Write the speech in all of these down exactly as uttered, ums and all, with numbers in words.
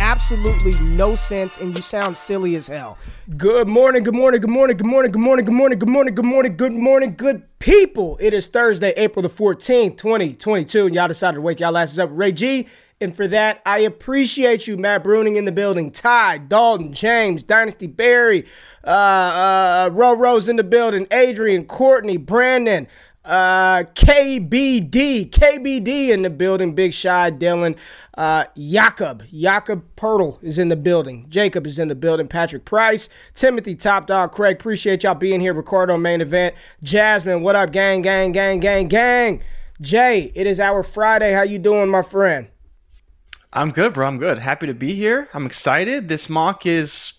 absolutely no sense, and you sound silly as hell. Good morning, good morning, good morning, good morning, good morning, good morning, good morning, good morning, good morning, good people. It is Thursday, April the fourteenth, twenty twenty-two, and y'all decided to wake y'all asses up with Ray G. And for that, I appreciate you, Matt Bruning in the building, Ty, Dalton, James, Dynasty Barry, uh, uh, Roro's in the building, Adrian, Courtney, Brandon, uh, K B D, K B D in the building, Big Shy, Dylan, uh, Jakob, Jakob Poeltl is in the building, Jacob is in the building, Patrick Price, Timothy, Top Dog, Craig, appreciate y'all being here, Ricardo, Main Event, Jasmine, what up, gang, gang, gang, gang, gang, Jay, it is our Friday, how you doing, my friend? I'm good, bro. I'm good. Happy to be here. I'm excited. This mock is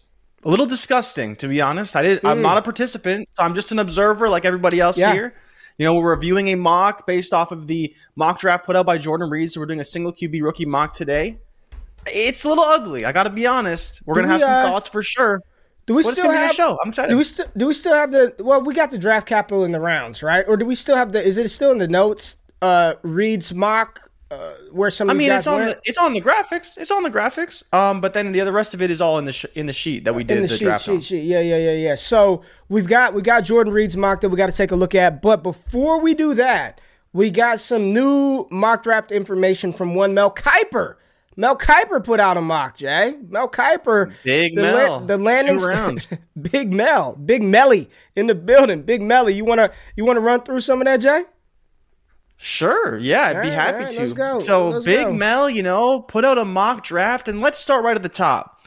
a little disgusting, to be honest. I did. Mm. I'm not a participant, so I'm just an observer like everybody else yeah. here. You know, we're reviewing a mock based off of the mock draft put out by Jordan Reed. So we're doing a single Q B rookie mock today. It's a little ugly. I got to be honest. We're going to have some uh, thoughts for sure. Do we what still have the show? I'm excited. Do we, st- do we still have the? Well, we got the draft capital in the rounds, right? Or do we still have the? Is it still in the notes? Uh, Reed's mock. Uh, where some of I mean, it's on went. the it's on the graphics, it's on the graphics. Um, but then the other rest of it is all in the sh- in the sheet that we did in the, the sheet, draft sheet, on. sheet. Yeah, yeah, yeah, yeah. So we've got we got Jordan Reed's mock that we got to take a look at. But before we do that, we got some new mock draft information from one Mel Kiper. Mel Kiper put out a mock, Jay. Mel Kiper, Big the Mel, la- the landing two rounds. Big Mel, Big Melly in the building. Big Melly, you wanna you wanna run through some of that, Jay? Sure, yeah, I'd all be right, happy right, to. Let's go. So let's Big go. Mel, you know, put out a mock draft, and let's start right at the top.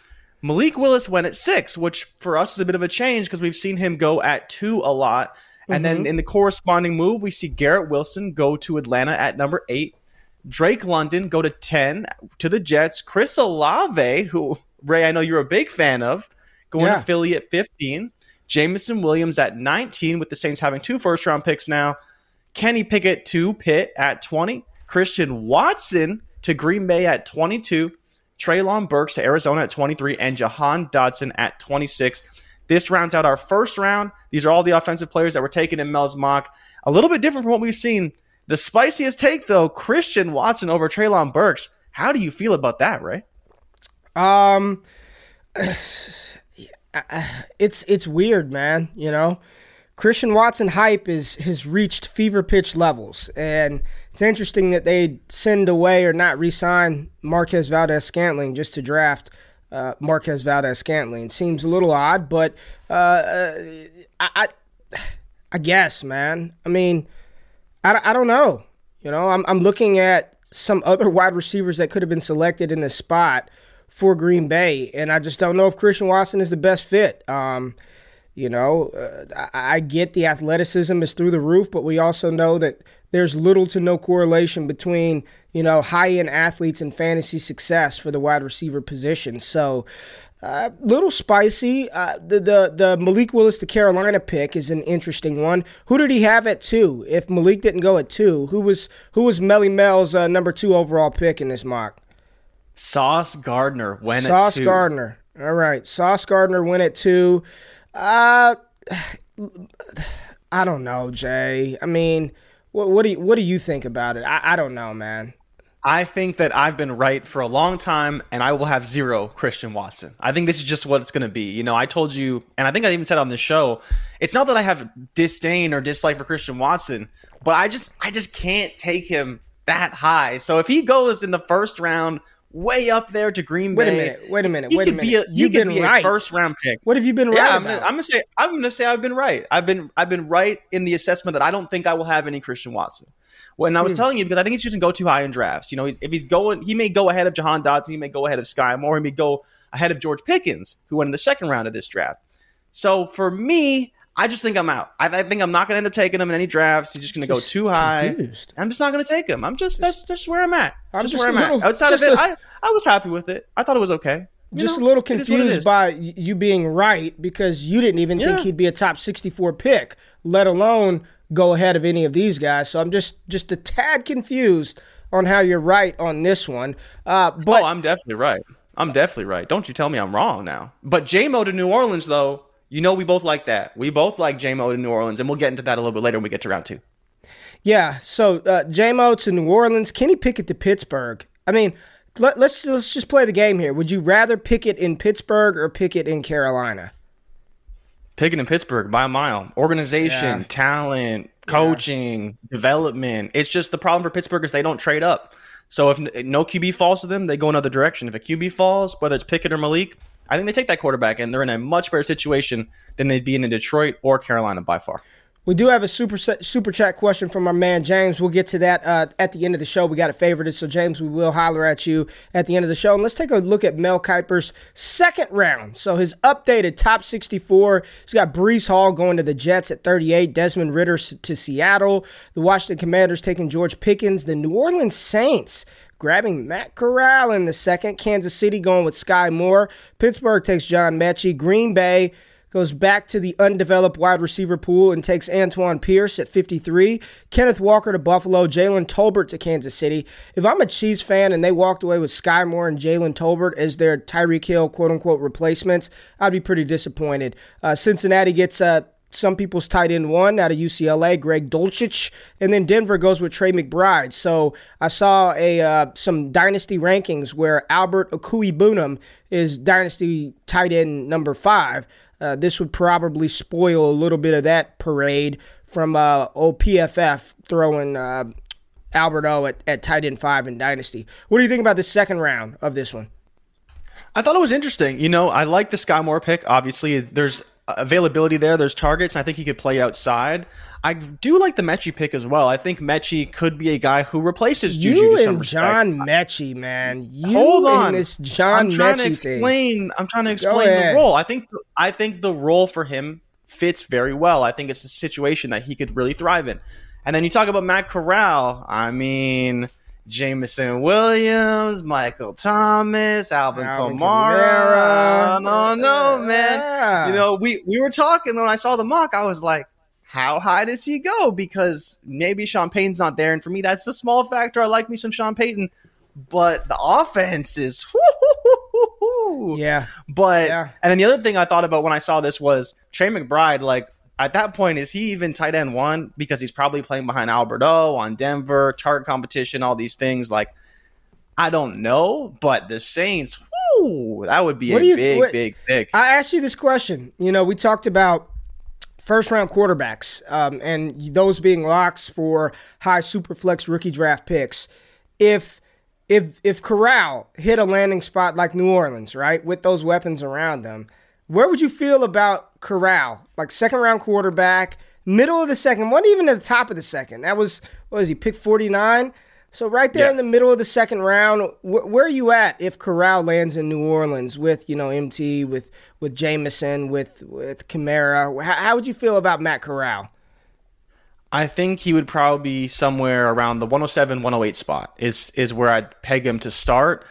Malik Willis went at six, which for us is a bit of a change because we've seen him go at two a lot. Mm-hmm. And then in the corresponding move, we see Garrett Wilson go to Atlanta at number eight. Drake London go to ten to the Jets. Chris Olave, who, Ray, I know you're a big fan of, going yeah. to Philly at fifteen. Jameson Williams at nineteen, with the Saints having two first-round picks now. Kenny Pickett to Pitt at twenty. Christian Watson to Green Bay at twenty-two. Traylon Burks to Arizona at twenty-three. And Jahan Dotson at twenty-six. This rounds out our first round. These are all the offensive players that were taken in Mel's mock. A little bit different from what we've seen. The spiciest take, though, Christian Watson over Traylon Burks. How do you feel about that, Ray? Um, it's it's weird, man, you know? Christian Watson hype is has reached fever pitch levels, and it's interesting that they send away or not re-sign Marquez Valdes-Scantling just to draft uh, Marquez Valdes-Scantling. It seems a little odd, but uh, I, I, I guess, man. I mean, I, I don't know. You know, I'm I'm looking at some other wide receivers that could have been selected in this spot for Green Bay, and I just don't know if Christian Watson is the best fit. Um, You know, uh, I, I get the athleticism is through the roof, but we also know that there's little to no correlation between, you know, high-end athletes and fantasy success for the wide receiver position. So, a uh, little spicy. Uh, the, the, the Malik Willis to Carolina pick is an interesting one. Who did he have at two? If Malik didn't go at two, who was who was Melly Mel's uh, number two overall pick in this mock? Sauce Gardner went Sauce at two. Sauce Gardner. All right. Sauce Gardner went at two. Uh, I don't know, Jay. I mean, what, what do you, what do you think about it? I, I don't know, man. I think that I've been right for a long time, and I will have zero Christian Watson. I think this is just what it's going to be. You know, I told you, and I think I even said on the show, it's not that I have disdain or dislike for Christian Watson, but I just, I just can't take him that high. So if he goes in the first round, way up there to Green Bay. Wait a minute. Wait a minute. He wait a minute. Be a, he You've could been be right. a first round pick. What have you been yeah, right? I'm about? Gonna, I'm gonna say I'm gonna say I've been right. I've been I've been right in the assessment that I don't think I will have any Christian Watson. When I was hmm. telling you, because I think he's just gonna go too high in drafts. You know, he's, if he's going, he may go ahead of Jahan Dotson. He may go ahead of Sky Moore. He may go. ahead of George Pickens, who went in the second round of this draft. So for me, I just think I'm out. I, I think I'm not going to end up taking him in any drafts. He's just going to go too high. Confused. I'm just not going to take him. I'm just that's just where I'm at. I'm just, just where I'm little, at. Outside of it, a, I, I was happy with it. I thought it was okay. You just know, a little confused by you being right because you didn't even yeah. think he'd be a top sixty-four pick, let alone go ahead of any of these guys. So I'm just just a tad confused on how you're right on this one. Uh, but oh, I'm definitely right. I'm definitely right. Don't you tell me I'm wrong now. But J-Mo to New Orleans, though, you know we both like that. We both like J-Mo to New Orleans, and we'll get into that a little bit later when we get to round two. Yeah, so uh, J-Mo to New Orleans, Kenny Pickett to Pittsburgh. I mean, let, let's just, let's just play the game here. Would you rather Pickett in Pittsburgh or Pickett in Carolina? Pickett in Pittsburgh by a mile. Organization, yeah. talent, coaching, yeah. development. It's just the problem for Pittsburgh is they don't trade up. So if no Q B falls to them, they go another direction. If a Q B falls, whether it's Pickett or Malik, I think they take that quarterback, and they're in a much better situation than they'd be in Detroit or Carolina by far. We do have a super super chat question from our man, James. We'll get to that uh, at the end of the show. We got it favorited, so James, we will holler at you at the end of the show. And let's take a look at Mel Kiper's second round. So his updated top sixty-four, he's got Breece Hall going to the Jets at thirty-eight, Desmond Ridder to Seattle, the Washington Commanders taking George Pickens, the New Orleans Saints grabbing Matt Corral in the second, Kansas City going with Sky Moore, Pittsburgh takes John Metchie, Green Bay goes back to the undeveloped wide receiver pool and takes Antoine Pierce at fifty-three. Kenneth Walker to Buffalo. Jalen Tolbert to Kansas City. If I'm a Chiefs fan and they walked away with Sky Moore and Jalen Tolbert as their Tyreek Hill quote-unquote replacements, I'd be pretty disappointed. Uh, Cincinnati gets uh, some people's tight end one out of U C L A, Greg Dulcich. And then Denver goes with Trey McBride. So I saw a uh, some dynasty rankings where Albert Okwuegbunam is dynasty tight end number five. Uh, this would probably spoil a little bit of that parade from uh, old P F F throwing uh, Albert O at, at tight end five in Dynasty. What do you think about the second round of this one? I thought it was interesting. You know, I like the Sky Moore pick. Obviously, there's availability there. There's targets, and I think he could play outside. I do like the Metchie pick as well. I think Metchie could be a guy who replaces Juju you to some respect. You and John Metchie, man. You Hold on. And this John I'm trying Metchie to explain. Thing. I'm trying to explain the role. I think I think the role for him fits very well. I think it's a situation that he could really thrive in. And then you talk about Matt Corral. I mean, Jameson Williams, Michael Thomas, Alvin, Alvin Kamara. Kamara. No, no, man. Yeah. You know, we, we were talking when I saw the mock. I was like, how high does he go? Because maybe Sean Payton's not there. And for me, that's a small factor. I like me some Sean Payton. But the offense is, whoo, whoo, whoo, whoo. Yeah. But, yeah. And then the other thing I thought about when I saw this was Trey McBride, like, at that point, is he even tight end one? Because he's probably playing behind Albert O on Denver, target competition, all these things. Like, I don't know, but the Saints, whoo, that would be what a you, big, what, big pick. I asked you this question. You know, we talked about first-round quarterbacks um, and those being locks for high superflex rookie draft picks. If if if Corral hit a landing spot like New Orleans, right, with those weapons around them, where would you feel about Corral? Like second-round quarterback, middle of the second, wasn't even at the top of the second. That was, what was he, pick forty-nine? So right there yeah. in the middle of the second round, wh- where are you at if Corral lands in New Orleans with, you know, M T, with with Jameson, with, with Kamara? How, how would you feel about Matt Corral? I think he would probably be somewhere around the one oh seven, one oh eight spot is is where I'd peg him to start.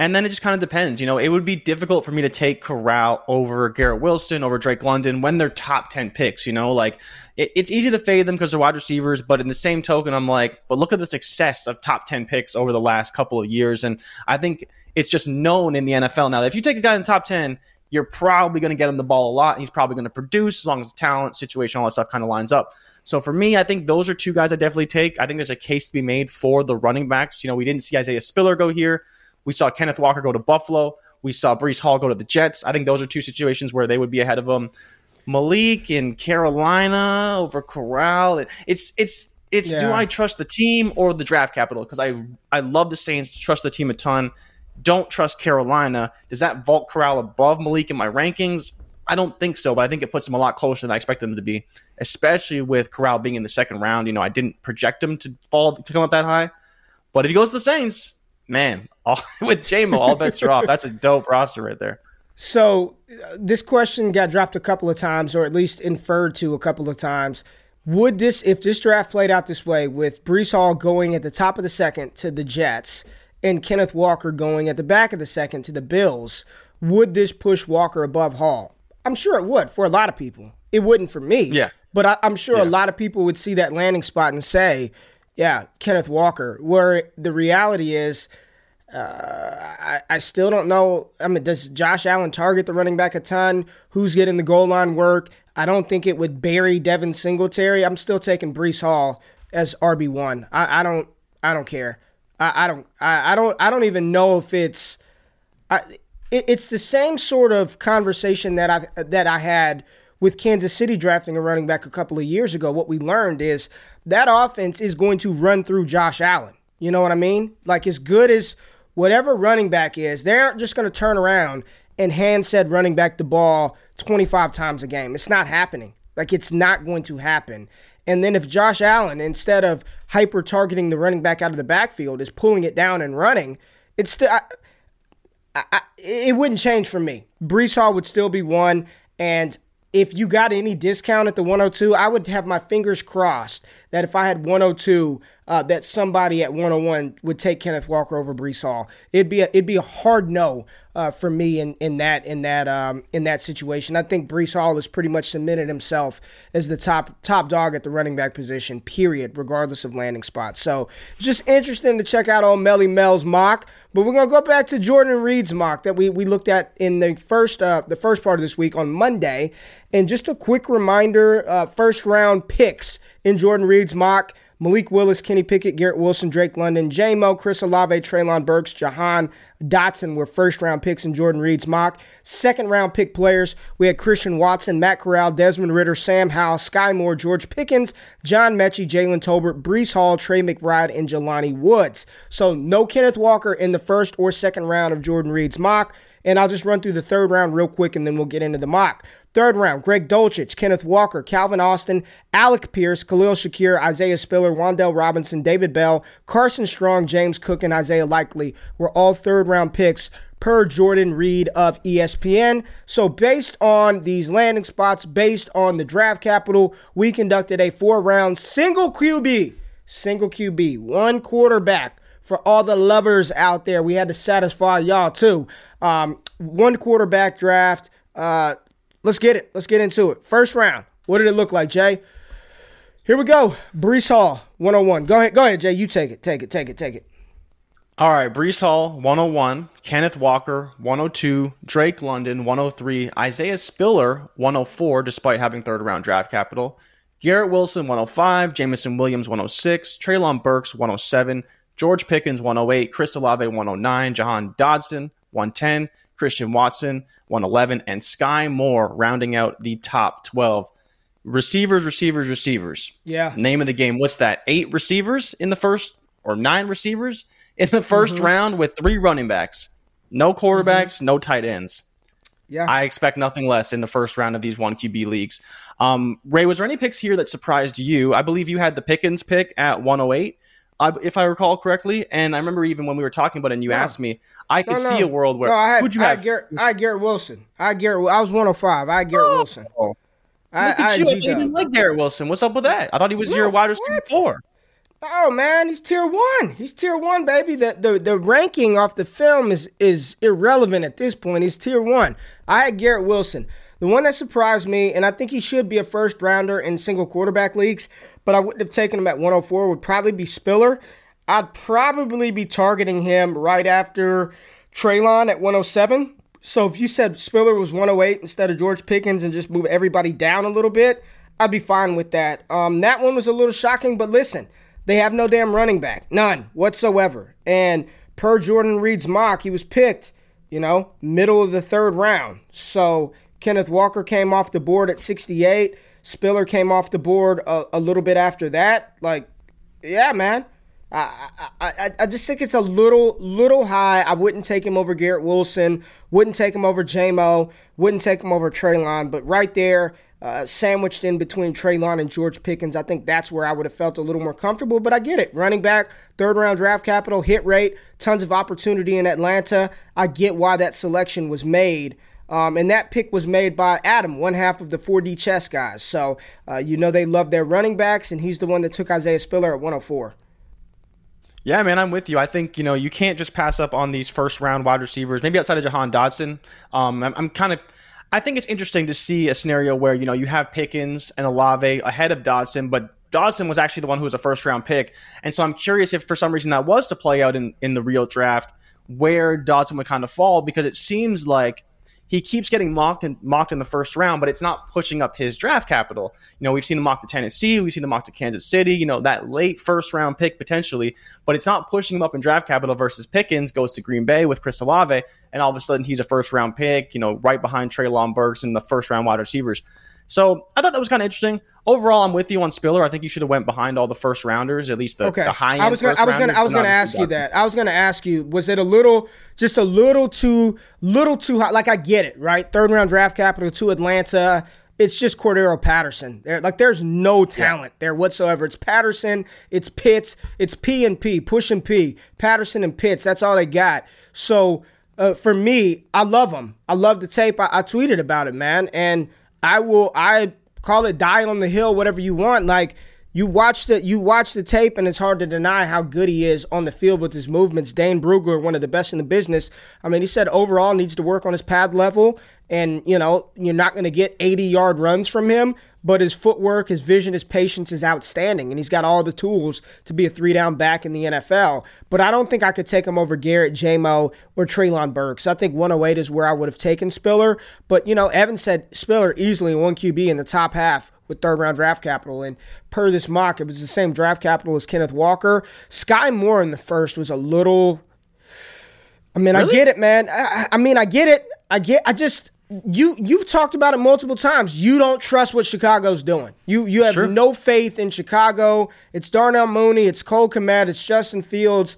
And then it just kind of depends. You know, it would be difficult for me to take Corral over Garrett Wilson, over Drake London when they're top ten picks, you know, like it, it's easy to fade them because they're wide receivers. But in the same token, I'm like, but look at the success of top ten picks over the last couple of years. And I think it's just known in the N F L now that if you take a guy in the top ten, you're probably going to get him the ball a lot. And he's probably going to produce as long as the talent situation, all that stuff kind of lines up. So for me, I think those are two guys I definitely take. I think there's a case to be made for the running backs. You know, we didn't see Isaiah Spiller go here. We saw Kenneth Walker go to Buffalo. We saw Breece Hall go to the Jets. I think those are two situations where they would be ahead of him. Malik in Carolina over Corral. It's it's it's. Yeah. Do I trust the team or the draft capital? Because I I love the Saints. Trust the team a ton. Don't trust Carolina. Does that vault Corral above Malik in my rankings? I don't think so, but I think it puts them a lot closer than I expect them to be, especially with Corral being in the second round. You know, I didn't project him to fall to come up that high, but if he goes to the Saints, man, all, with J-Mo, all bets are off. That's a dope roster right there. So uh, this question got dropped a couple of times, or at least inferred to a couple of times. Would this, if this draft played out this way, with Breece Hall going at the top of the second to the Jets and Kenneth Walker going at the back of the second to the Bills, would this push Walker above Hall? I'm sure it would for a lot of people. It wouldn't for me. Yeah. But I, I'm sure yeah. a lot of people would see that landing spot and say, yeah, Kenneth Walker, where the reality is uh, I, I still don't know. I mean, does Josh Allen target the running back a ton? Who's getting the goal line work? I don't think it would bury Devin Singletary. I'm still taking Breece Hall as R B one. I, I don't I don't care. I, I don't I, I don't I don't even know if it's I, it, it's the same sort of conversation that I that I had with Kansas City drafting a running back a couple of years ago. What we learned is that offense is going to run through Josh Allen. You know what I mean? Like, as good as whatever running back is, they're just going to turn around and hand said running back the ball twenty-five times a game. It's not happening. Like, it's not going to happen. And then if Josh Allen, instead of hyper-targeting the running back out of the backfield, is pulling it down and running, it's still, I, I, it wouldn't change for me. Breece Hall would still be one, and if you got any discount at the one oh two, I would have my fingers crossed that if I had one oh two, uh, that somebody at one oh one would take Kenneth Walker over Breece Hall. It'd be a, it'd be a hard no uh, for me in in that in that um, in that situation. I think Breece Hall has pretty much cemented himself as the top top dog at the running back position. Period, regardless of landing spot. So just interesting to check out on Melly Mel's mock. But we're gonna go back to Jordan Reed's mock that we we looked at in the first uh, the first part of this week on Monday. And just a quick reminder, uh, first round picks in Jordan Reed's mock: Malik Willis, Kenny Pickett, Garrett Wilson, Drake London, J-Mo, Chris Olave, Traylon Burks, Jahan Dotson were first-round picks in Jordan Reed's mock. Second-round pick players, we had Christian Watson, Matt Corral, Desmond Ridder, Sam Howell, Sky Moore, George Pickens, John Metchie, Jalen Tolbert, Breece Hall, Trey McBride, and Jelani Woods. So no Kenneth Walker in the first or second round of Jordan Reed's mock. And I'll just run through the third round real quick, and then we'll get into the mock. Third round, Greg Dulcich, Kenneth Walker, Calvin Austin, Alec Pierce, Khalil Shakir, Isaiah Spiller, Wan'Dale Robinson, David Bell, Carson Strong, James Cook, and Isaiah Likely were all third-round picks per Jordan Reed of E S P N. So based on these landing spots, based on the draft capital, we conducted a four-round single Q B, single Q B, one quarterback. For all the lovers out there, we had to satisfy y'all too. Um, one quarterback draft. Uh, let's get it. Let's get into it. First round. What did it look like, Jay? Here we go. Breece Hall, one oh one. Go ahead. Go ahead, Jay. You take it. Take it. Take it. Take it. All right. Breece Hall, one oh one. Kenneth Walker, one oh two. Drake London, one oh three. Isaiah Spiller, one oh four, despite having third-round draft capital. Garrett Wilson, one oh five. Jameson Williams, one oh six. Traylon Burks, one oh seven. George Pickens, one oh eight, Chris Olave, one oh nine, Jahan Dotson, one ten, Christian Watson, one eleven, and Sky Moore rounding out the top twelve. Receivers, receivers, receivers. Yeah. Name of the game. What's that? Eight receivers in the first, or nine receivers in the first mm-hmm. round with three running backs. No quarterbacks, mm-hmm. no tight ends. Yeah. I expect nothing less in the first round of these one Q B leagues. Um, Ray, was there any picks here that surprised you? I believe you had the Pickens pick at one oh eight. I, if I recall correctly, and I remember even when we were talking about it and you no. asked me, I could no, no. see a world where... No, I had, who'd you I had have? Garrett, I had Garrett Wilson. I had Garrett, I was one oh five. I had Garrett oh, Wilson. Look I, at I you. I didn't like Garrett Wilson. What's up with that? I thought he was your wide receiver four. Oh, man, he's tier one. He's tier one, baby. The, the the ranking off the film is is irrelevant at this point. He's tier one. I had Garrett Wilson. The one that surprised me, and I think he should be a first-rounder in single quarterback leagues, but I wouldn't have taken him at one oh four, would probably be Spiller. I'd probably be targeting him right after Traylon at one oh seven. So if you said Spiller was one oh eight instead of George Pickens and just move everybody down a little bit, I'd be fine with that. Um, that one was a little shocking, but listen, they have no damn running back. None whatsoever. And per Jordan Reed's mock, he was picked, you know, middle of the third round. So Kenneth Walker came off the board at sixty-eight. Spiller came off the board a, a little bit after that. Like, yeah, man. I, I I I just think it's a little little high. I wouldn't take him over Garrett Wilson. Wouldn't take him over J-Mo. Wouldn't take him over Traylon. But right there, uh, sandwiched in between Traylon and George Pickens, I think that's where I would have felt a little more comfortable. But I get it. Running back, third-round draft capital, hit rate, tons of opportunity in Atlanta. I get why that selection was made. Um, and that pick was made by Adam, one half of the four D Chess guys. So uh, you know they love their running backs, and he's the one that took Isaiah Spiller at one oh four. Yeah, man, I'm with you. I think, you know, you can't just pass up on these first-round wide receivers, maybe outside of Jahan Dotson. Um, I'm, I'm kind of – I think it's interesting to see a scenario where, you know, you have Pickens and Olave ahead of Dotson, but Dotson was actually the one who was a first-round pick. And so I'm curious if for some reason that was to play out in, in the real draft, where Dotson would kind of fall, because it seems like he keeps getting mocked and mocked in the first round, but it's not pushing up his draft capital. You know, we've seen him mock to Tennessee, we've seen him mock to Kansas City, you know, that late first round pick potentially, but it's not pushing him up in draft capital versus Pickens goes to Green Bay with Chris Olave, and all of a sudden he's a first round pick, you know, right behind Traylon Burks and the first round wide receivers. So I thought that was kind of interesting. Overall, I'm with you on Spiller. I think you should have went behind all the first rounders, at least the, okay. the high end. I was going to I was going to I was going to ask you that. I was going to ask you, was it a little, just a little too, little too high? Like I get it, right? Third round draft capital to Atlanta. It's just Cordero Patterson. There, like there's no talent yeah. there whatsoever. It's Patterson, it's Pitts, it's P and P, push and P, Patterson and Pitts. That's all they got. So uh, for me, I love them. I love the tape. I, I tweeted about it, man, and I will. I. Call it die on the hill, whatever you want. Like you watch the you watch the tape, and it's hard to deny how good he is on the field with his movements. Dane Brugler, one of the best in the business. I mean, he said overall needs to work on his pad level, and you know you're not going to get eighty-yard runs from him, but his footwork, his vision, his patience is outstanding, and he's got all the tools to be a three-down back in the N F L. But I don't think I could take him over Garrett, J-Mo, or Traylon Burks. I think one oh eight is where I would have taken Spiller. But, you know, Evan said Spiller easily one Q B in the top half with third-round draft capital. And per this mock, it was the same draft capital as Kenneth Walker. Sky Moore in the first was a little – I mean, really? I get it, man. I, I mean, I get it. I get – I just – You you've talked about it multiple times. You don't trust what Chicago's doing. You you have sure. no faith in Chicago. It's Darnell Mooney. It's Cole Kmet. It's Justin Fields.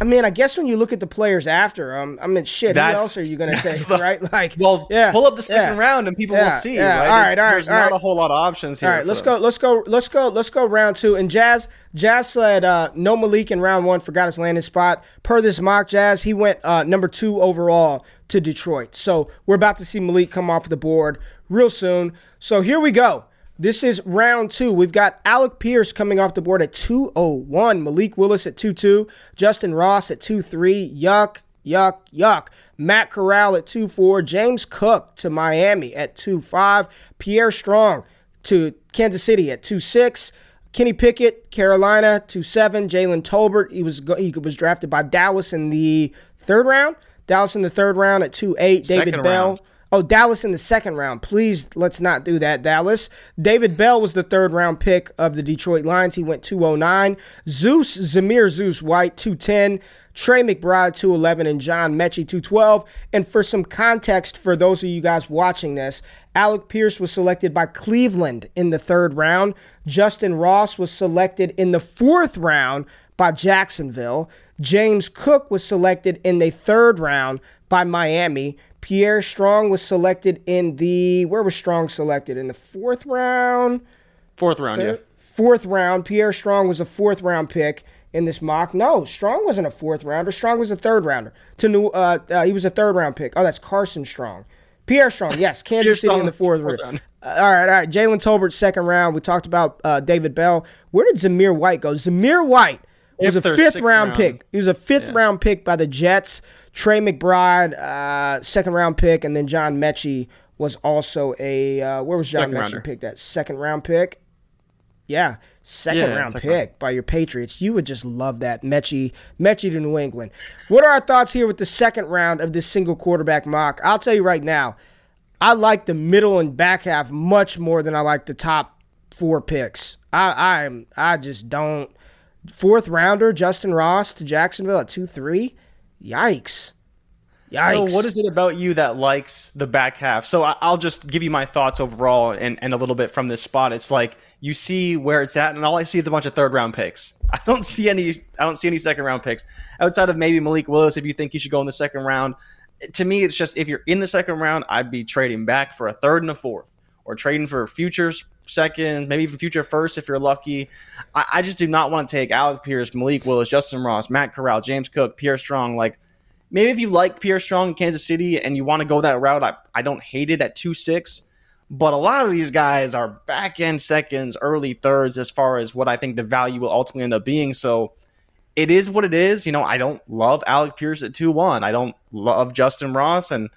I mean, I guess when you look at the players after, um, I mean, shit. That's, who else are you going to take, the, right? Like, well, yeah, pull up the second yeah, round and people yeah, will see. Yeah, right? All right, all right. There's all not right. a whole lot of options here. All right, let's go. Let's go. Let's go. Let's go. Round two. And Jazz, Jazz said uh, no Malik in round one. Forgot his landing spot. Per this mock, Jazz, he went uh, number two overall to Detroit. So we're about to see Malik come off the board real soon. So here we go. This is round two. We've got Alec Pierce coming off the board at two oh one, Malik Willis at two two, Justin Ross at two three, yuck, yuck, yuck. Matt Corral at two four, James Cook to Miami at two five, Pierre Strong to Kansas City at two six, Kenny Pickett, Carolina, two seven, Jalen Tolbert, he was he was drafted by Dallas in the third round, Dallas in the third round at two eight, David Bell. Round. Oh, Dallas in the second round. Please, let's not do that, Dallas. David Bell was the third-round pick of the Detroit Lions. He went two oh nine. Zeus, Zamir Zeus White, two ten. Trey McBride, two eleven. And John Metchie, two twelve. And for some context, for those of you guys watching this, Alec Pierce was selected by Cleveland in the third round. Justin Ross was selected in the fourth round by Jacksonville. James Cook was selected in the third round by Miami. Pierre Strong was selected in the, where was Strong selected? In the fourth round? Fourth round, third, yeah. Fourth round. Pierre Strong was a fourth round pick in this mock. No, Strong wasn't a fourth rounder. Strong was a third rounder. To new, uh, uh, he was a third round pick. Oh, that's Carson Strong. Pierre Strong, yes. Kansas City in the fourth round. round. Uh, all right, all right. Jalen Tolbert, second round. We talked about uh, David Bell. Where did Zamir White go? Zamir White. He was a fifth round pick. He was a fifth round pick by the Jets. Trey McBride, uh, second round pick, and then John Metchie was also a uh, where was John Metchie picked at? Second round pick. Yeah, second round pick by your Patriots. You would just love that Metchie, Metchie to New England. What are our thoughts here with the second round of this single quarterback mock? I'll tell you right now, I like the middle and back half much more than I like the top four picks. I I'm I just don't. Fourth rounder, Justin Ross to Jacksonville at two three. Yikes. Yikes. So what is it about you that likes the back half? So I'll just give you my thoughts overall and, and a little bit from this spot. It's like you see where it's at, and all I see is a bunch of third round picks. I don't see any I don't see any second round picks. Outside of maybe Malik Willis, if you think he should go in the second round. To me, it's just if you're in the second round, I'd be trading back for a third and a fourth, or trading for futures second, maybe even future first if you're lucky. I, I just do not want to take Alec Pierce, Malik Willis, Justin Ross, Matt Corral, James Cook, Pierre Strong. Like maybe if you like Pierre Strong in Kansas City and you want to go that route, I, I don't hate it at two six. But a lot of these guys are back-end seconds, early thirds as far as what I think the value will ultimately end up being. So it is what it is. You know, I don't love Alec Pierce at two one. I don't love Justin Ross. And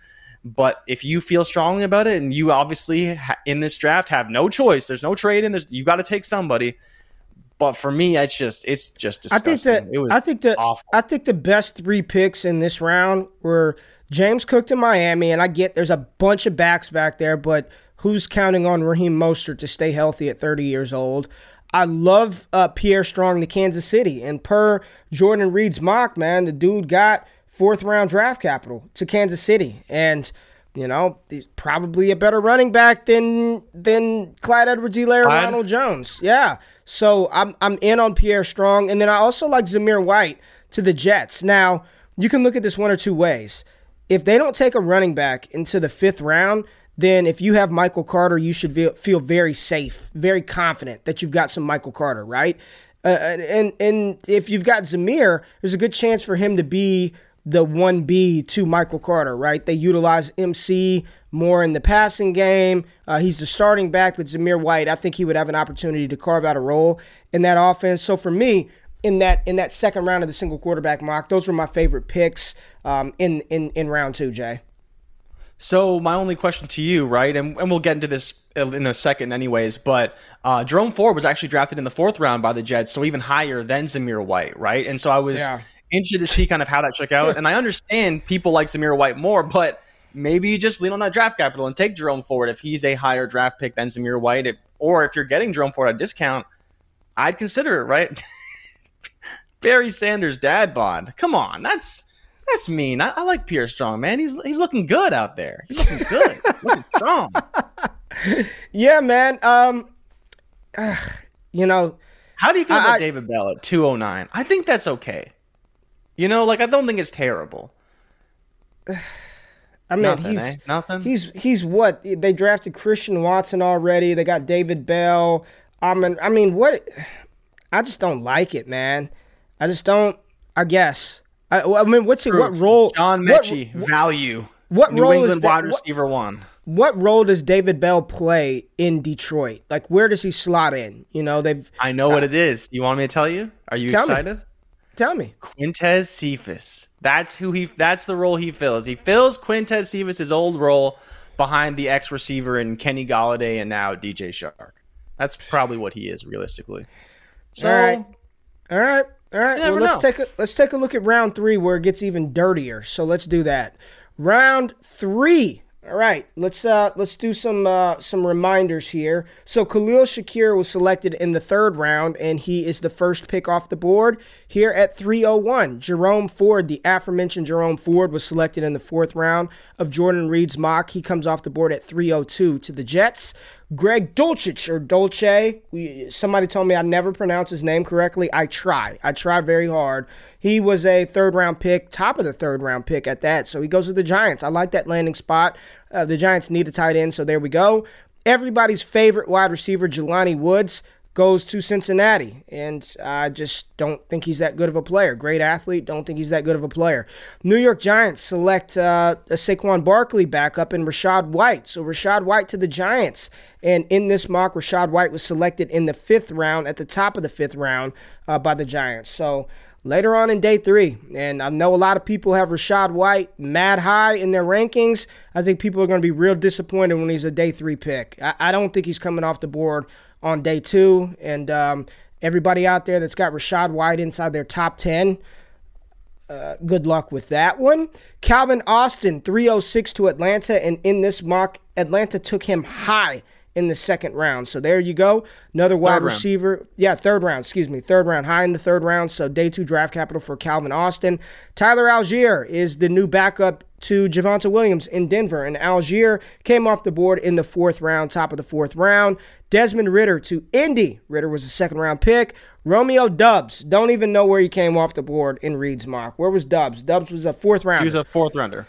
But if you feel strongly about it, and you obviously ha- in this draft have no choice, there's no trade in, you got to take somebody. But for me, it's just it's just disgusting. I think that it was I think that awful. I think the best three picks in this round were James Cook to Miami, and I get there's a bunch of backs back there, but who's counting on Raheem Mostert to stay healthy at thirty years old? I love uh, Pierre Strong to Kansas City, and per Jordan Reed's mock, man, the dude got fourth round draft capital to Kansas City, and you know he's probably a better running back than than Clyde Edwards-Helaire or Ronald Jones. Yeah, so I'm I'm in on Pierre Strong, and then I also like Zamir White to the Jets. Now you can look at this one or two ways. If they don't take a running back into the fifth round, then if you have Michael Carter, you should feel very safe, very confident that you've got some Michael Carter, right? Uh, and and if you've got Zamir, there's a good chance for him to be the one B to Michael Carter, right? They utilize M C more in the passing game. Uh, he's the starting back, but Zamir White, I think he would have an opportunity to carve out a role in that offense. So for me, in that in that second round of the single quarterback mock, those were my favorite picks um, in, in, in round two, Jay. So my only question to you, right, and, and we'll get into this in a second anyways, but uh, Jerome Ford was actually drafted in the fourth round by the Jets, so even higher than Zamir White, right? And so I was... Yeah. interested to see kind of how that shook out. And I understand people like Zamir White more, but maybe you just lean on that draft capital and take Jerome Ford if he's a higher draft pick than Zamir White. If, or if you're getting Jerome Ford at a discount, I'd consider it, right? Barry Sanders dad bod. Come on, that's that's mean. I, I like Pierre Strong, man. He's he's looking good out there. He's looking good. Looking strong. Yeah, man. Um, uh, you know. How do you feel I, about I, David Bell at two oh nine? I think that's okay. You know, like, I don't think it's terrible. I mean, nothing, he's eh? nothing. He's he's what they drafted Christian Watson already. They got David Bell. I mean, I mean, what? I just don't like it, man. I just don't. I guess. I, I mean, what's it? What role? John Metchie what, value. What New role England is that, wide receiver what, one? What role does David Bell play in Detroit? Like, where does he slot in? You know, they've. I know uh, what it is. You want me to tell you? Are you excited? Me. Tell me. Quintez Cephus. That's who he that's the role he fills. He fills Quintez Cephus' old role behind the ex receiver in Kenny Galladay and now D J Shark. That's probably what he is realistically. So All right. All right. All right. Well, let's know. take a let's take a look at round three where it gets even dirtier. So let's do that. Round three. All right, let's uh, let's do some uh, some reminders here. So Khalil Shakir was selected in the third round, and he is the first pick off the board here at three oh one. Jerome Ford, the aforementioned Jerome Ford, was selected in the fourth round of Jordan Reed's mock. He comes off the board at three oh two to the Jets. Greg Dulcich, or Dolce, we, somebody told me I never pronounce his name correctly. I try. I try very hard. He was a third-round pick, top of the third-round pick at that. So he goes to the Giants. I like that landing spot. Uh, the Giants need a tight end, so there we go. Everybody's favorite wide receiver, Jelani Woods, goes to Cincinnati, and I just don't think he's that good of a player. Great athlete, don't think he's that good of a player. New York Giants select uh, a Saquon Barkley backup in Rachaad White. So Rachaad White to the Giants. And in this mock, Rachaad White was selected in the fifth round, at the top of the fifth round uh, by the Giants. So later on in day three, and I know a lot of people have Rachaad White mad high in their rankings. I think people are going to be real disappointed when he's a day three pick. I, I don't think he's coming off the board on day two, and um, everybody out there that's got Rachaad White inside their top ten, uh, good luck with that one. Calvin Austin, three oh six to Atlanta, and in this mock, Atlanta took him high in the second round. So there you go. Another wide third receiver. Round. Yeah, third round, excuse me. Third round, high in the third round. So day two draft capital for Calvin Austin. Tyler Algier is the new backup to Javonte Williams in Denver, and Algier came off the board in the fourth round, top of the fourth round. Desmond Ridder to Indy. Ridder was a second-round pick. Romeo Doubs. Don't even know where he came off the board in Reed's mock. Where was Doubs? Doubs was a fourth rounder. He was a fourth rounder.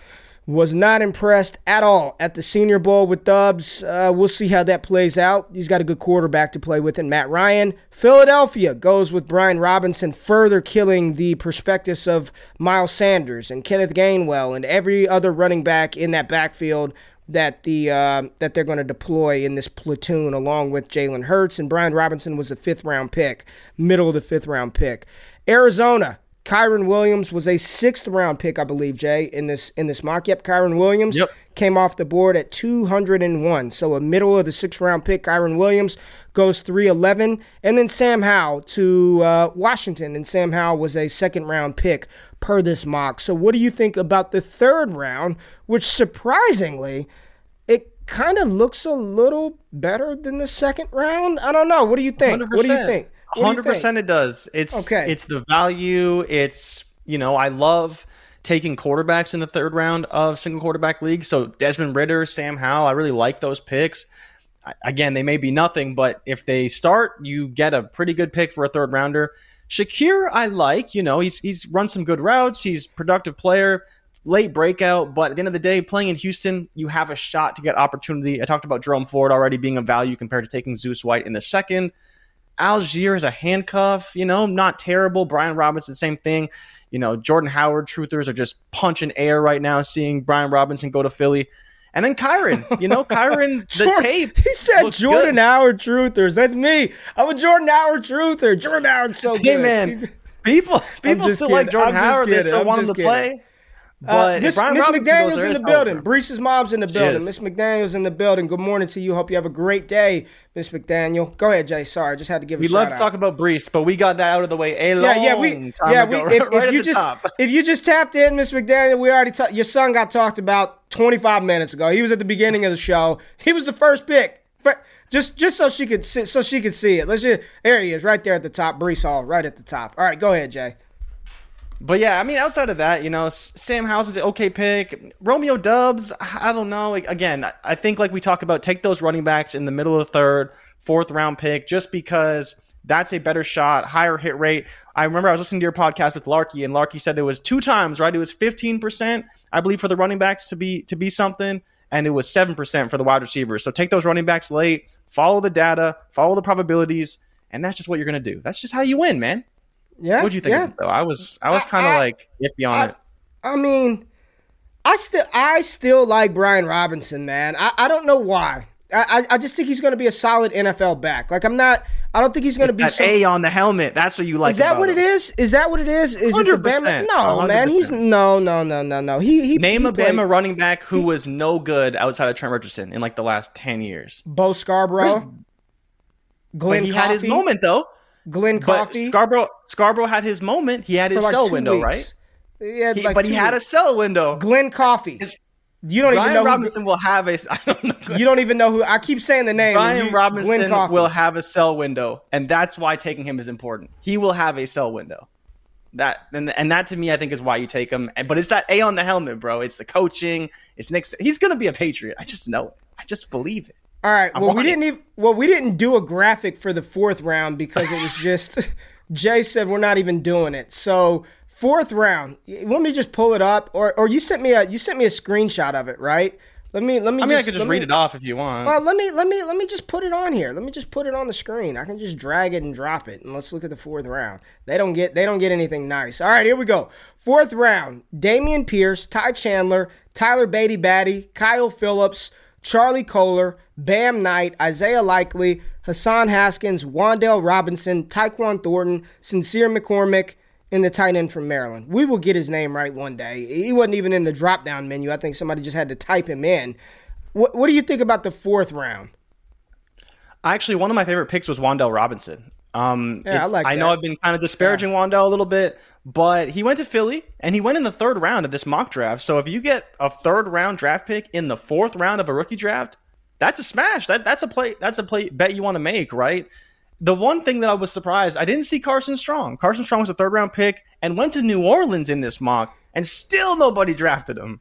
was not impressed at all at the Senior Bowl with Dubs. Uh, we'll see how that plays out. He's got a good quarterback to play with in Matt Ryan. Philadelphia goes with Brian Robinson, further killing the prospectus of Miles Sanders and Kenneth Gainwell and every other running back in that backfield that the uh, that they're going to deploy in this platoon along with Jalen Hurts. And Brian Robinson was the fifth-round pick, middle of the fifth-round pick. Arizona. Kyron Williams was a sixth-round pick, I believe, Jay, in this in this mock. Yep, Kyron Williams yep. came off the board at two hundred one. So a middle of the sixth-round pick, Kyron Williams, goes three eleven. And then Sam Howell to uh, Washington, and Sam Howell was a second-round pick per this mock. So what do you think about the third round, which surprisingly, it kind of looks a little better than the second round? I don't know. What do you think? one hundred percent. What do you think? one hundred percent it does. It's okay. It's the value. It's, you know, I love taking quarterbacks in the third round of single quarterback leagues. So Desmond Ridder, Sam Howell, I really like those picks. I, again, they may be nothing, but if they start, you get a pretty good pick for a third rounder. Shakir, I like. You know, he's he's run some good routes. He's a productive player, late breakout. But at the end of the day, playing in Houston, you have a shot to get opportunity. I talked about Jerome Ford already being a value compared to taking Zeus White in the second. Algier is a handcuff, you know, not terrible. Brian Robinson, same thing. You know, Jordan Howard truthers are just punching air right now, seeing Brian Robinson go to Philly. And then Kyron, you know, Kyron, the Jordan, tape. He said Jordan good. Howard truthers. That's me. I'm a Jordan Howard truther. Jordan Howard's so good. Hey, man, people, people still kidding. like Jordan I'm Howard. They still I'm want him to kidding. play. But uh, Miss McDaniel's in the building. Breece's mom's in the building. Miss McDaniel's in the building. Good morning to you. Hope you have a great day, Miss McDaniel. Go ahead, Jay. Sorry, I just had to give a shout out. We love to talk about Breece, but we got that out of the way a long time ago. Yeah, yeah, we. Yeah, we. If, right if at you the just top. if you just tapped in, Miss McDaniel, we already talked. Your son got talked about twenty-five minutes ago. He was at the beginning of the show. He was the first pick. Just, just so she could sit, so she could see it. Let's just. There he is, right there at the top. Breece Hall, right at the top. All right, go ahead, Jay. But yeah, I mean, outside of that, you know, Sam Howell's an okay pick. Romeo Doubs, I don't know. Again, I think like we talk about, take those running backs in the middle of the third, fourth round pick, just because that's a better shot, higher hit rate. I remember I was listening to your podcast with Larkey, and Larkey said it was two times, right? It was fifteen percent, I believe, for the running backs to be to be something, and it was seven percent for the wide receivers. So take those running backs late, follow the data, follow the probabilities, and that's just what you're going to do. That's just how you win, man. Yeah, what'd you think yeah. of it, though? I was I was kind of like iffy on I, it. I mean, I still I still like Brian Robinson, man. I, I don't know why. I, I just think he's going to be a solid N F L back. Like I'm not. I don't think he's going to be. That some, A on the helmet. That's what you like. Is that about what him. it is? Is that what it is? Is it the Bama? No, one hundred percent. Man. He's no, no, no, no, no. He he. Name he a played, Bama running back who he, was no good outside of Trent Richardson in like the last ten years. Bo Scarborough. Where's, Glenn. He Coffey. had his moment though. Glenn Coffey. But Scarborough Scarborough had his moment. He had his like sell window, weeks. right? Yeah, like but he weeks. had a sell window. Glenn Coffey. His, you don't Brian even know Robinson who, will have a. I don't know. You don't even know who. I keep saying the name. Brian you, Robinson will have a sell window, and that's why taking him is important. He will have a sell window. That and and that to me, I think, is why you take him. But it's that A on the helmet, bro. It's the coaching. It's Nick. He's gonna be a Patriot. I just know it. I just believe it. All right. Well, we didn't even well we didn't do a graphic for the fourth round because it was just Jay said we're not even doing it. So fourth round, let me just pull it up, or or you sent me a you sent me a screenshot of it, right? Let me let me. I mean, just, I could just read me, it off if you want. Well, let me let me let me just put it on here. Let me just put it on the screen. I can just drag it and drop it, and let's look at the fourth round. They don't get they don't get anything nice. All right, here we go. Fourth round: Dameon Pierce, Ty Chandler, Tyler Beatty Batty, Kyle Phillips, Charlie Kohler, Bam Knight, Isaiah Likely, Hassan Haskins, Wan'Dale Robinson, Tyquan Thornton, Sincere McCormick, and the tight end from Maryland. We will get his name right one day. He wasn't even in the drop-down menu. I think somebody just had to type him in. What, what do you think about the fourth round? Actually, one of my favorite picks was Wan'Dale Robinson. Um, yeah, I like that. I know I've been kind of disparaging yeah. Wan'Dale a little bit, but he went to Philly, and he went in the third round of this mock draft. So if you get a third-round draft pick in the fourth round of a rookie draft, that's a smash. That that's a play. That's a play bet you want to make, right? The one thing that I was surprised, I didn't see Carson Strong. Carson Strong was a third-round pick and went to New Orleans in this mock, and still nobody drafted him.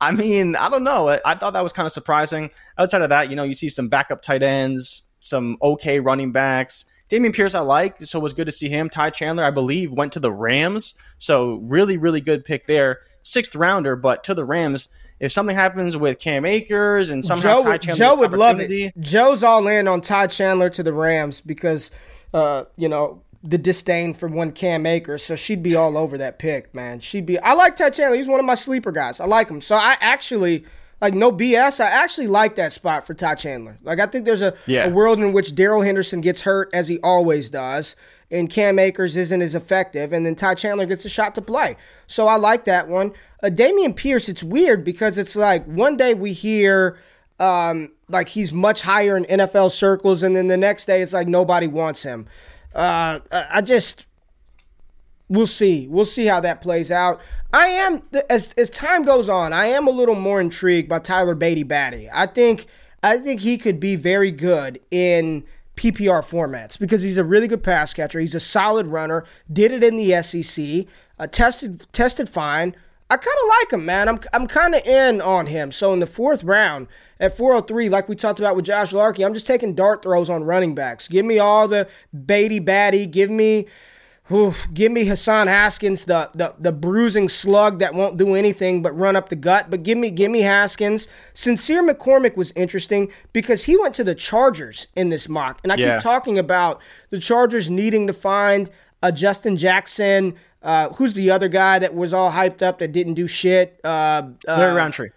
I mean, I don't know. I, I thought that was kind of surprising. Outside of that, you know, you see some backup tight ends, some okay running backs. Dameon Pierce I like, so it was good to see him. Ty Chandler, I believe, went to the Rams, so really, really good pick there. sixth rounder, but to the Rams, if something happens with Cam Akers and somehow Joe, Ty Chandler, Joe would love it. Joe's all in on Ty Chandler to the Rams because, uh, you know, the disdain for one Cam Akers. So she'd be all over that pick, man. She'd be. I like Ty Chandler. He's one of my sleeper guys. I like him. So I actually, like, no B S, I actually like that spot for Ty Chandler. Like, I think there's a, yeah. a world in which Darrell Henderson gets hurt as he always does, and Cam Akers isn't as effective, and then Ty Chandler gets a shot to play. So I like that one. Uh, Dameon Pierce, it's weird because it's like one day we hear um, like he's much higher in N F L circles, and then the next day it's like nobody wants him. Uh, I just we'll see. We'll see how that plays out. I am, as as time goes on, I am a little more intrigued by Tyler Beatty-Batty. I think I think he could be very good in P P R formats because he's a really good pass catcher. He's a solid runner. Did it in the S E C. Uh, tested tested fine. I kind of like him, man. I'm I'm kind of in on him. So in the fourth round at four oh three, like we talked about with Josh Larkey, I'm just taking dart throws on running backs. Give me all the Beatty-Batty. Give me, oof, give me Hassan Haskins, the, the the bruising slug that won't do anything but run up the gut. But give me give me Haskins. Sincere McCormick was interesting because he went to the Chargers in this mock, and I yeah. keep talking about the Chargers needing to find a Justin Jackson. Uh, who's the other guy that was all hyped up that didn't do shit? Uh, uh, Larry Roundtree.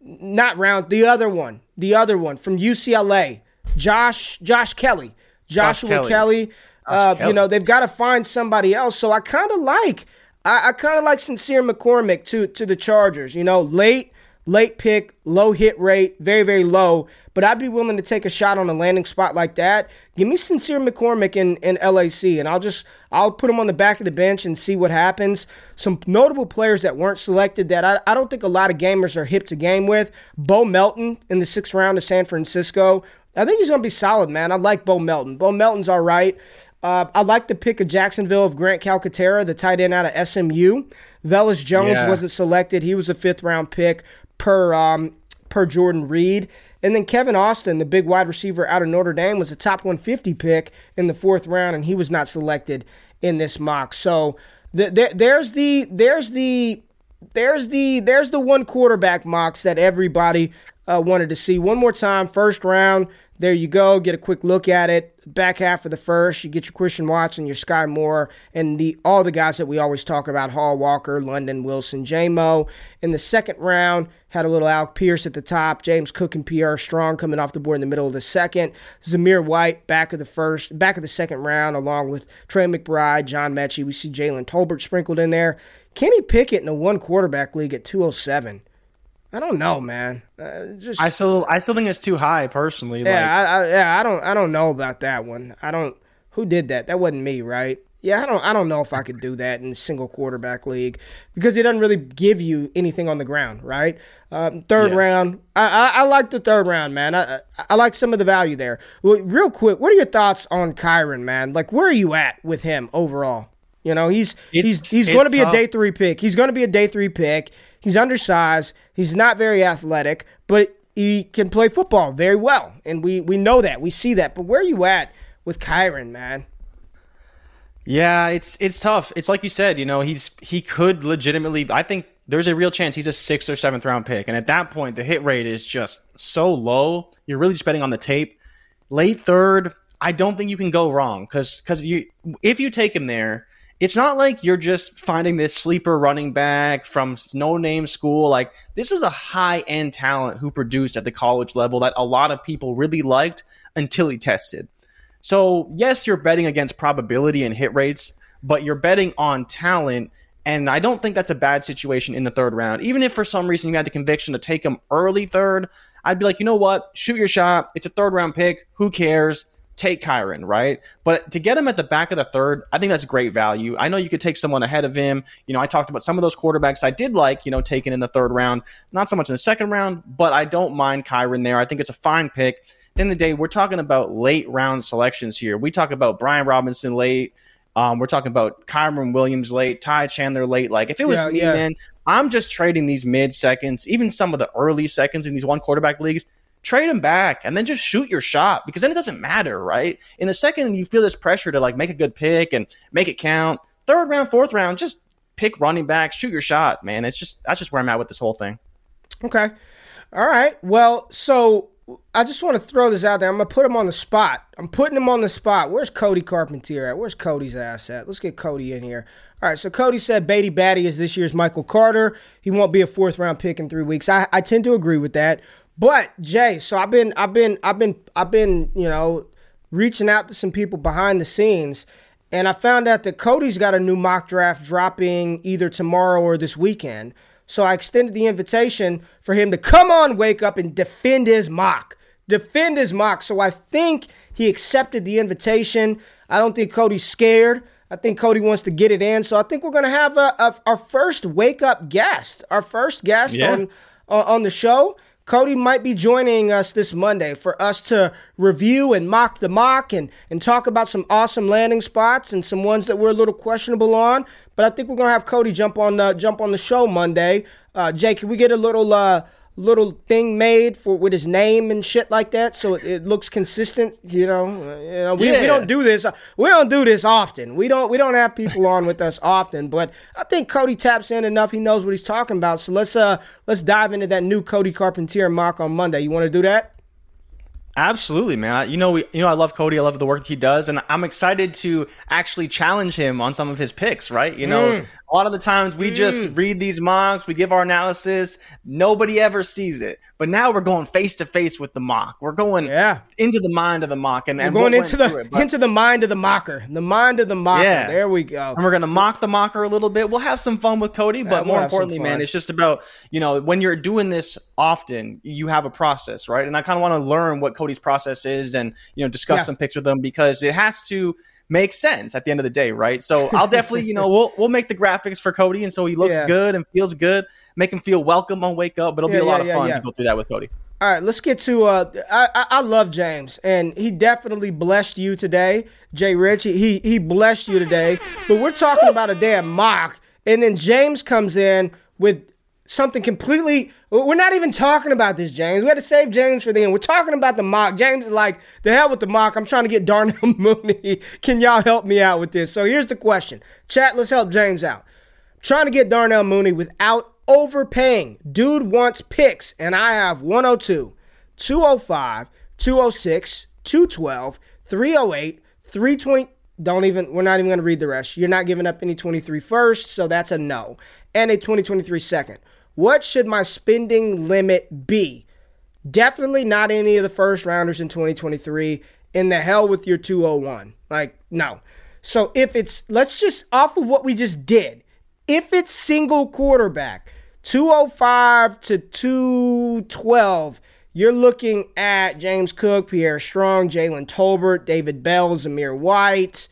Not Round. The other one. The other one from U C L A. Josh Josh Kelly. Joshua Josh Kelly. Kelly. Josh uh, Kelly. You know, they've got to find somebody else. So I kind of like I, I kind of like Sincere McCormick to to the Chargers. You know, late, late pick, low hit rate, very, very low. But I'd be willing to take a shot on a landing spot like that. Give me Sincere McCormick in, in L A C, and I'll just I'll put him on the back of the bench and see what happens. Some notable players that weren't selected that I, I don't think a lot of gamers are hip to game with. Bo Melton in the sixth round of San Francisco. I think he's going to be solid, man. I like Bo Melton. Bo Melton's all right. Uh, I like the pick of Jacksonville of Grant Calcaterra, the tight end out of S M U. Velus Jones yeah. wasn't selected. He was a fifth-round pick per um, per Jordan Reed. And then Kevin Austin, the big wide receiver out of Notre Dame, was a top one fifty pick in the fourth round, and he was not selected in this mock. So th- th- there's the there's the there's the there's the one quarterback mocks that everybody uh, wanted to see. One more time, first round. There you go. Get a quick look at it. Back half of the first, you get your Christian Watson, your Sky Moore, and the all the guys that we always talk about, Hall, Walker, London, Wilson, J-Mo. In the second round, had a little Alec Pierce at the top, James Cook and Pierre Strong coming off the board in the middle of the second. Zamir White, back of the first, back of the second round, along with Trey McBride, John Metchie. We see Jalen Tolbert sprinkled in there. Kenny Pickett in a one-quarterback league at two oh seven. I don't know, man. Uh, just I still, I still think it's too high, personally. Yeah, like, I, I, yeah, I don't, I don't know about that one. I don't. Who did that? That wasn't me, right? Yeah, I don't, I don't know if I could do that in a single quarterback league because it doesn't really give you anything on the ground, right? Um, third yeah. round, I, I, I like the third round, man. I, I, I like some of the value there. Well, real quick, what are your thoughts on Kyron, man? Like, where are you at with him overall? You know, he's it's, he's he's going to be tough. a day three pick. He's going to be a day three pick. He's undersized. He's not very athletic, but he can play football very well, and we we know that. We see that. But where are you at with Kyron, man? Yeah, it's it's tough. It's like you said, you know, he's he could legitimately. I think there's a real chance he's a sixth or seventh round pick, and at that point, the hit rate is just so low. You're really just betting on the tape. Late third, I don't think you can go wrong because because you if you take him there. It's not like you're just finding this sleeper running back from no-name school. Like, this is a high-end talent who produced at the college level that a lot of people really liked until he tested. So, yes, you're betting against probability and hit rates, but you're betting on talent, and I don't think that's a bad situation in the third round. Even if for some reason you had the conviction to take him early third, I'd be like, you know what? Shoot your shot. It's a third-round pick. Who cares? Take Kyron, right? But to get him at the back of the third, I think that's great value. I know you could take someone ahead of him. You know, I talked about some of those quarterbacks I did like, you know, taken in the third round, not so much in the second round, but I don't mind Kyron there. I think it's a fine pick. At the end of the day, we're talking about late round selections here. We talk about Brian Robinson late. Um, we're talking about Kyron Williams late, Ty Chandler late. Like, if it was yeah, me, yeah. man, I'm just trading these mid seconds, even some of the early seconds in these one quarterback leagues. Trade him back and then just shoot your shot because then it doesn't matter, right? In the second, you feel this pressure to like make a good pick and make it count. Third round, fourth round, just pick running back, shoot your shot, man. It's just, that's just where I'm at with this whole thing. Okay. All right. Well, so I just want to throw this out there. I'm going to put him on the spot. I'm putting him on the spot. Where's Cody Carpentier at? Where's Cody's ass at? Let's get Cody in here. All right, so Cody said Beatty Batty is this year's Michael Carter. He won't be a fourth-round pick in three weeks. I, I tend to agree with that. But, Jay, so I've been, I've been, I've been, I've been, you know, reaching out to some people behind the scenes, and I found out that Cody's got a new mock draft dropping either tomorrow or this weekend. So I extended the invitation for him to come on, wake up, and defend his mock. Defend his mock. So I think he accepted the invitation. I don't think Cody's scared. I think Cody wants to get it in. So I think we're going to have a, a, our first wake-up guest, our first guest yeah. on uh, on the show. Cody might be joining us this Monday for us to review and mock the mock and, and talk about some awesome landing spots and some ones that we're a little questionable on. But I think we're going to have Cody jump on the, jump on the show Monday. Uh, Jay, can we get a little uh, little thing made for with his name and shit like that so it, it looks consistent? You know, you know we, yeah. we don't do this. We don't do this often. We don't we don't have people on with us often. But I think Cody taps in enough. He knows what he's talking about. So let's uh let's dive into that new Cody Carpentier mock on Monday. You want to do that? Absolutely, man. You know, we, you know, I love Cody. I love the work that he does, and I'm excited to actually challenge him on some of his picks, right? You know, mm. a lot of the times we mm. just read these mocks, we give our analysis, nobody ever sees it. But now we're going face to face with the mock. We're going yeah. into the mind of the mock, and, and going into the it, but, into the mind of the mocker, the mind of the mocker. Yeah. There we go. And we're gonna mock the mocker a little bit. We'll have some fun with Cody, yeah, but we'll more importantly, man, it's just about, you know, when you're doing this often, you have a process, right? And I kind of want to learn what Cody process is and, you know, discuss yeah. some picks with them because it has to make sense at the end of the day, right? So I'll definitely, you know, we'll we'll make the graphics for Cody and so he looks yeah. good and feels good, make him feel welcome on Wake Up, but it'll yeah, be a yeah, lot of yeah, fun yeah. to go through that with Cody. All right, let's get to uh, – I, I love James, and he definitely blessed you today, Jay Rich. He, he blessed you today, but we're talking about a damn mock, and then James comes in with – something completely, we're not even talking about this, James. We had to save James for the end. We're talking about the mock. James is like, the hell with the mock. I'm trying to get Darnell Mooney. Can y'all help me out with this? So here's the question. Chat, let's help James out. I'm trying to get Darnell Mooney without overpaying. Dude wants picks, and I have one oh two, two oh five, two oh six, two twelve, three oh eight, three twenty. Don't even, we're not even going to read the rest. You're not giving up any twenty-three first, so that's a no. And a twenty twenty-three second. What should my spending limit be? Definitely not any of the first rounders in twenty twenty-three. In the hell with your two oh one. Like, no. So if it's, let's just, off of what we just did, if it's single quarterback, two oh five to two twelve, you're looking at James Cook, Pierre Strong, Jalen Tolbert, David Bell, Zamir White,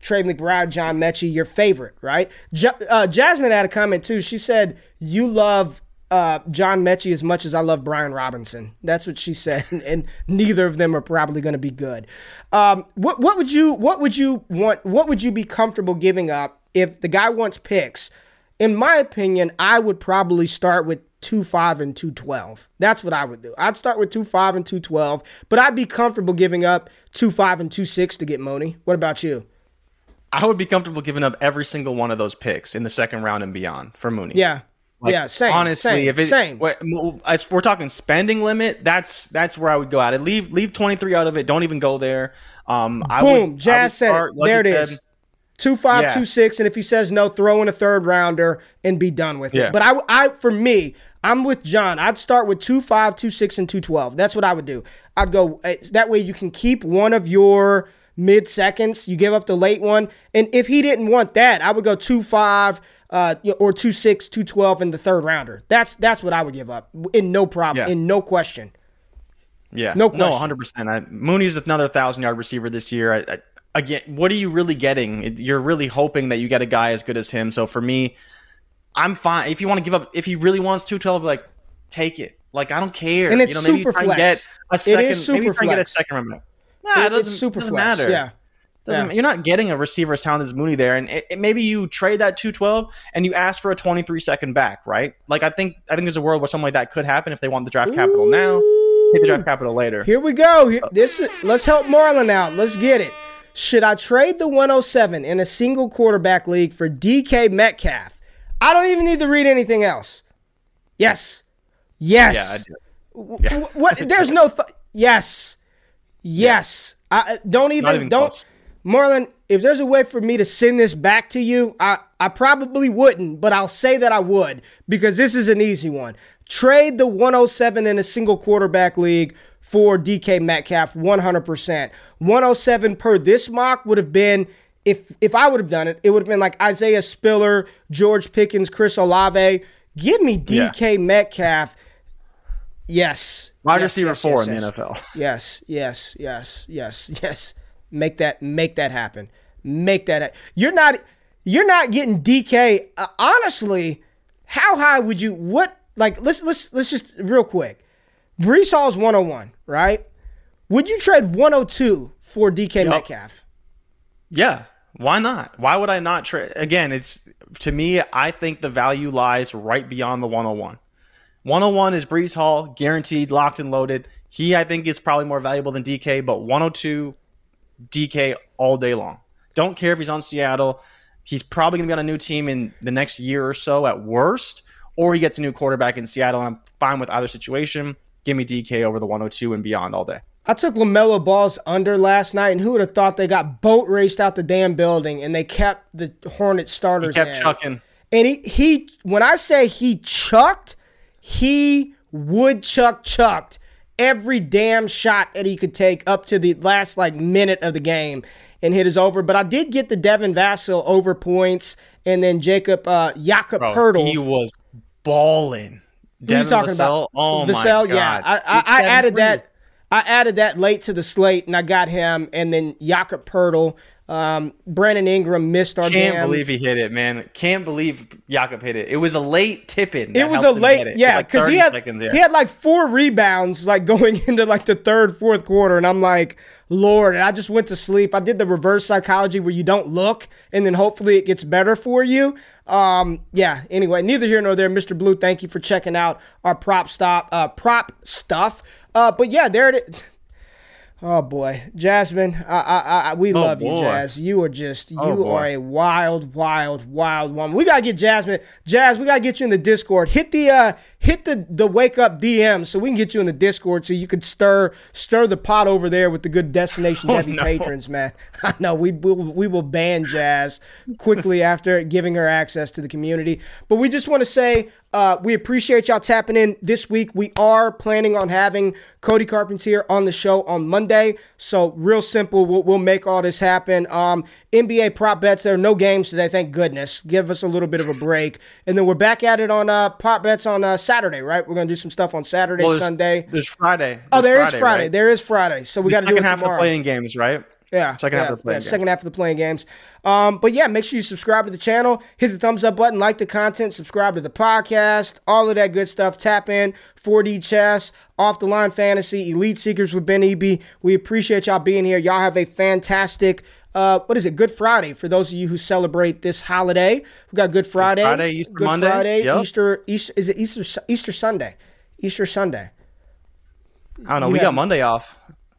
Trey McBride, John Metchie, your favorite, right? J- uh, Jasmine had a comment, too. She said, you love uh, John Metchie as much as I love Brian Robinson. That's what she said, and, and neither of them are probably going to be good. Um, what, what would you What would you want? What would you be comfortable giving up if the guy wants picks? In my opinion, I would probably start with two five and two twelve. That's what I would do. I'd start with two five and two twelve, but I'd be comfortable giving up two five and two six to get Mooney. What about you? I would be comfortable giving up every single one of those picks in the second round and beyond for Mooney. Yeah. Like, yeah, same. Honestly, same, if it, same. As we're talking spending limit, that's that's where I would go at it. Leave leave twenty-three out of it. Don't even go there. Um, I Boom. Would, Jazz I would said start, it. Like there it said, is. two five, yeah. two six, and if he says no, throw in a third rounder and be done with yeah. it. But I, I, for me, I'm with John. I'd start with two five, two six, and two twelve. That's what I would do. I'd go that way. You can keep one of your mid-seconds, you give up the late one. And if he didn't want that, I would go two five uh, or two six, two twelve in the third rounder. That's that's what I would give up in no problem, yeah. in no question. Yeah, no question. No, one hundred percent. I, Mooney's another one thousand-yard receiver this year. I, I, again, what are you really getting? You're really hoping that you get a guy as good as him. So for me, I'm fine. If you want to give up, if he really wants two twelve, like, take it. Like, I don't care. And it's you know, maybe super flex. Get a second, it is super maybe flex. Maybe get a second rounder. Nah, it doesn't, it's super doesn't flex. Matter. Yeah. Doesn't, yeah. You're not getting a receiver as talented as Mooney there. And it, it, maybe you trade that two twelve and you ask for a twenty-three second back, right? Like, I think I think there's a world where something like that could happen if they want the draft Ooh. Capital now, take the draft capital later. Here we go. So. This is, let's help Marlon out. Let's get it. Should I trade the one oh seven in a single quarterback league for D K Metcalf? I don't even need to read anything else. Yes. Yes. Yeah, I do. Yeah. What, what? There's no. Th- yes. Yes. Yeah. I don't even, even don't. Close. Marlon, if there's a way for me to send this back to you, I, I probably wouldn't, but I'll say that I would because this is an easy one. Trade the one oh seven in a single quarterback league for D K Metcalf one hundred percent. one oh seven per this mock would have been, if if I would have done it, it would have been like Isaiah Spiller, George Pickens, Chris Olave. Give me D K yeah. Metcalf. Yes. Wide yes, receiver yes, four yes, in yes. the N F L. Yes, yes, yes, yes, yes. Make that make that happen. Make that ha- you're not you're not getting D K. Uh, honestly, how high would you what like let's let's let's just real quick. Breece Hall's one oh one, right? Would you trade one oh two for D K yep. Metcalf? Yeah, why not? Why would I not trade? Again, it's to me, I think the value lies right beyond the one oh one. one oh one is Breece Hall, guaranteed, locked and loaded. He, I think, is probably more valuable than D K, but one oh two D K all day long. Don't care if he's on Seattle. He's probably going to be on a new team in the next year or so at worst, or he gets a new quarterback in Seattle, and I'm fine with either situation. Give me D K over the one oh two and beyond all day. I took LaMelo Ball's under last night, and who would have thought they got boat raced out the damn building, and they kept the Hornets starters in. He kept chucking. And he, he, when I say he chucked, he would chuck chucked every damn shot that he could take up to the last like minute of the game and hit his over. But I did get the Devin Vassell over points, and then Jakob uh, Jakob Poeltl. He was balling. Devin Vassell. Talking about? Oh my Vassell, God! Yeah, I, I, I added three. that. I added that late to the slate, and I got him. And then Jakob Poeltl. Um, Brandon Ingram missed our Can't damn. believe he hit it, man. Can't believe Jakob hit it. It was a late tip-in. It was a late, yeah, because like he had he had like four rebounds like going into like the third, fourth quarter, and I'm like, Lord, and I just went to sleep. I did the reverse psychology where you don't look, and then hopefully it gets better for you. Um, yeah, anyway, neither here nor there. Mister Blue, thank you for checking out our prop stop, uh, prop stuff. Uh, but yeah, there it is. Oh boy, Jasmine, I, I, I, we oh love boy. you, Jazz. You are just, you oh are a wild, wild, wild woman. We gotta get Jasmine, Jazz. We gotta get you in the Discord. Hit the, uh, hit the, the wake up D M so we can get you in the Discord so you can stir, stir the pot over there with the good Destination oh Debbie no. patrons, man. I know we will, we will ban Jazz quickly after giving her access to the community. But we just want to say. Uh, we appreciate y'all tapping in this week. We are planning on having Cody Carpentier on the show on Monday. So real simple, we'll, we'll make all this happen. Um, N B A prop bets, there are no games today, thank goodness. Give us a little bit of a break. And then we're back at it on uh, prop bets on uh, Saturday, right? We're going to do some stuff on Saturday, well, there's, Sunday. There's Friday. There's oh, there Friday, is Friday. Right? There is Friday. So we got to do it tomorrow. Second half of the playing games, right? Yeah, second yeah, half of the playing yeah, games. Second half of the playing games. Um, but yeah, make sure you subscribe to the channel, hit the thumbs up button, like the content, subscribe to the podcast, all of that good stuff. Tap in, four D Chess, Off the Line Fantasy, Elite Seekers with Ben E B. We appreciate y'all being here. Y'all have a fantastic, uh, what is it, Good Friday for those of you who celebrate this holiday. We've got Good Friday, Good Friday, Easter good Monday, Friday, yep. Easter, Easter, is it Easter, Easter Sunday? Easter Sunday. I don't know. You we have, got Monday off.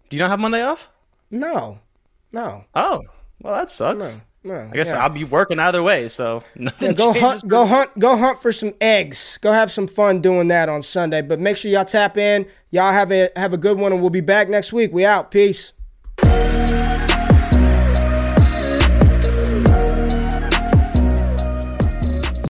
Do you not have Monday off? No. No. Oh, well, that sucks. No, no, I guess yeah. I'll be working either way, so nothing yeah, go changes. Hunt, go hunt, go hunt for some eggs. Go have some fun doing that on Sunday. But make sure y'all tap in. Y'all have a have a good one, and we'll be back next week. We out. Peace.